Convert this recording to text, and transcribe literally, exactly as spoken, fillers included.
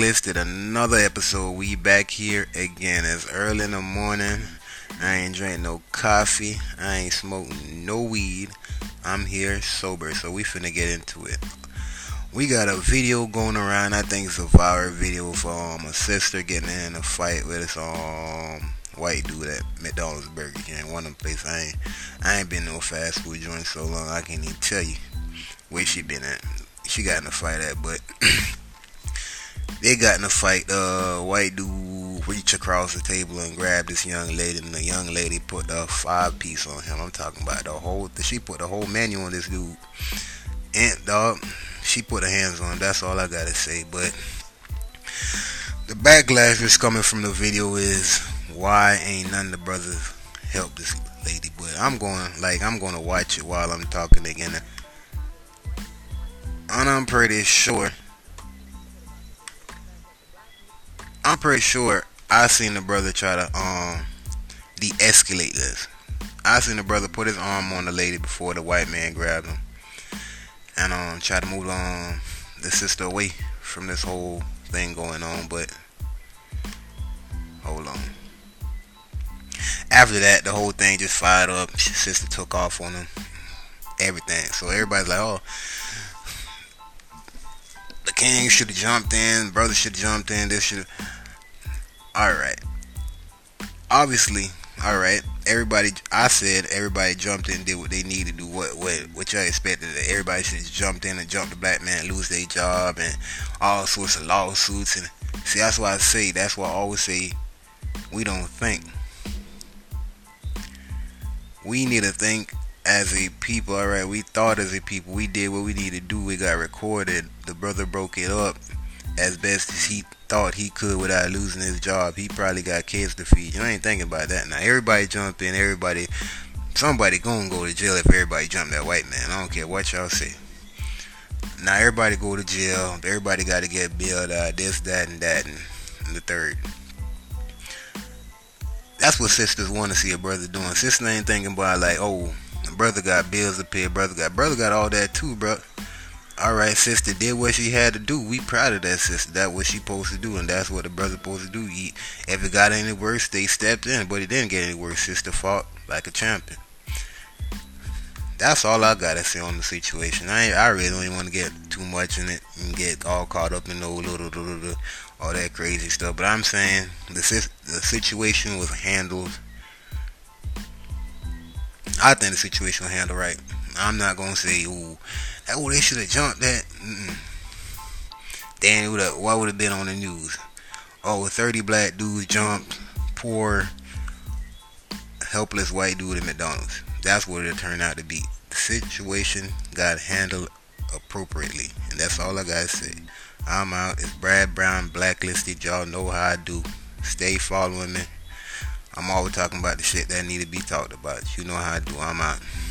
listed another episode. We back here again. It's early in the morning. I ain't drank no coffee. I ain't smoking no weed. I'm here sober, so we finna get into it. We got a video going around. I think it's a viral video for um, a sister getting in a fight with this um white dude at McDonald's, Burger King, one of them places. I ain't I ain't been no fast food joint so long I can't even tell you where she been at. She got in a fight at, but they got in a fight. Uh, white dude reached across the table and grabbed this young lady, and the young lady put a five piece on him. I'm talking about the whole. Th- she put the whole menu on this dude. And dog, she put her hands on him. That's all I gotta say. But the backlash that's coming from the video is why ain't none of the brothers help this lady. But I'm going like I'm going to watch it while I'm talking again. And I'm pretty sure I'm pretty sure I seen the brother try to um de-escalate this. I seen the brother put his arm on the lady before the white man grabbed him and um try to move um the sister away from this whole thing going on. But hold on, after that the whole thing just fired up. His sister took off on him, everything. So everybody's like, oh, King should have jumped in, brother should have jumped in, this should alright. Obviously, alright, everybody, I said everybody jumped in and did what they needed to do, what what what y'all expected. Everybody should have jumped in and jumped the black man, lose their job and all sorts of lawsuits. And see, that's why I say, that's why I always say, we don't think. We need to think as a people. Alright, we thought as a people, we did what we needed to do. We got recorded. The brother broke it up as best as he thought he could without losing his job. He probably got kids to feed. You ain't thinking about that now. Everybody jumped in. Everybody, somebody gonna go to jail if everybody jumped that white man. I don't care what y'all say. Now everybody go to jail. Everybody got to get bailed out. This, that, and that, and the third. That's what sisters want to see a brother doing. Sister ain't thinking about like, oh, brother got bills to pay, brother got brother got all that too, bro. Alright, sister did what she had to do. We proud of that sister. That's what she supposed to do, and that's what the brother supposed to do. He, if it got any worse, they stepped in, but it didn't get any worse. Sister fought like a champion. That's all I gotta say on the situation. I ain't, I really don't even want to get too much in it and get all caught up in no little, little, little all that crazy stuff. But I'm saying the the situation was handled. I think the situation will handle right. I'm not going to say, ooh, oh, they should have jumped that. Mm-mm. Then it would have, what would have been on the news? Oh, thirty black dudes jumped poor, helpless white dude at McDonald's. That's what it turned out to be. The situation got handled appropriately. And that's all I got to say. I'm out. It's Brad Brown, Blacklisted. Y'all know how I do. Stay following me. I'm always talking about the shit that need to be talked about. You know how I do. I'm out.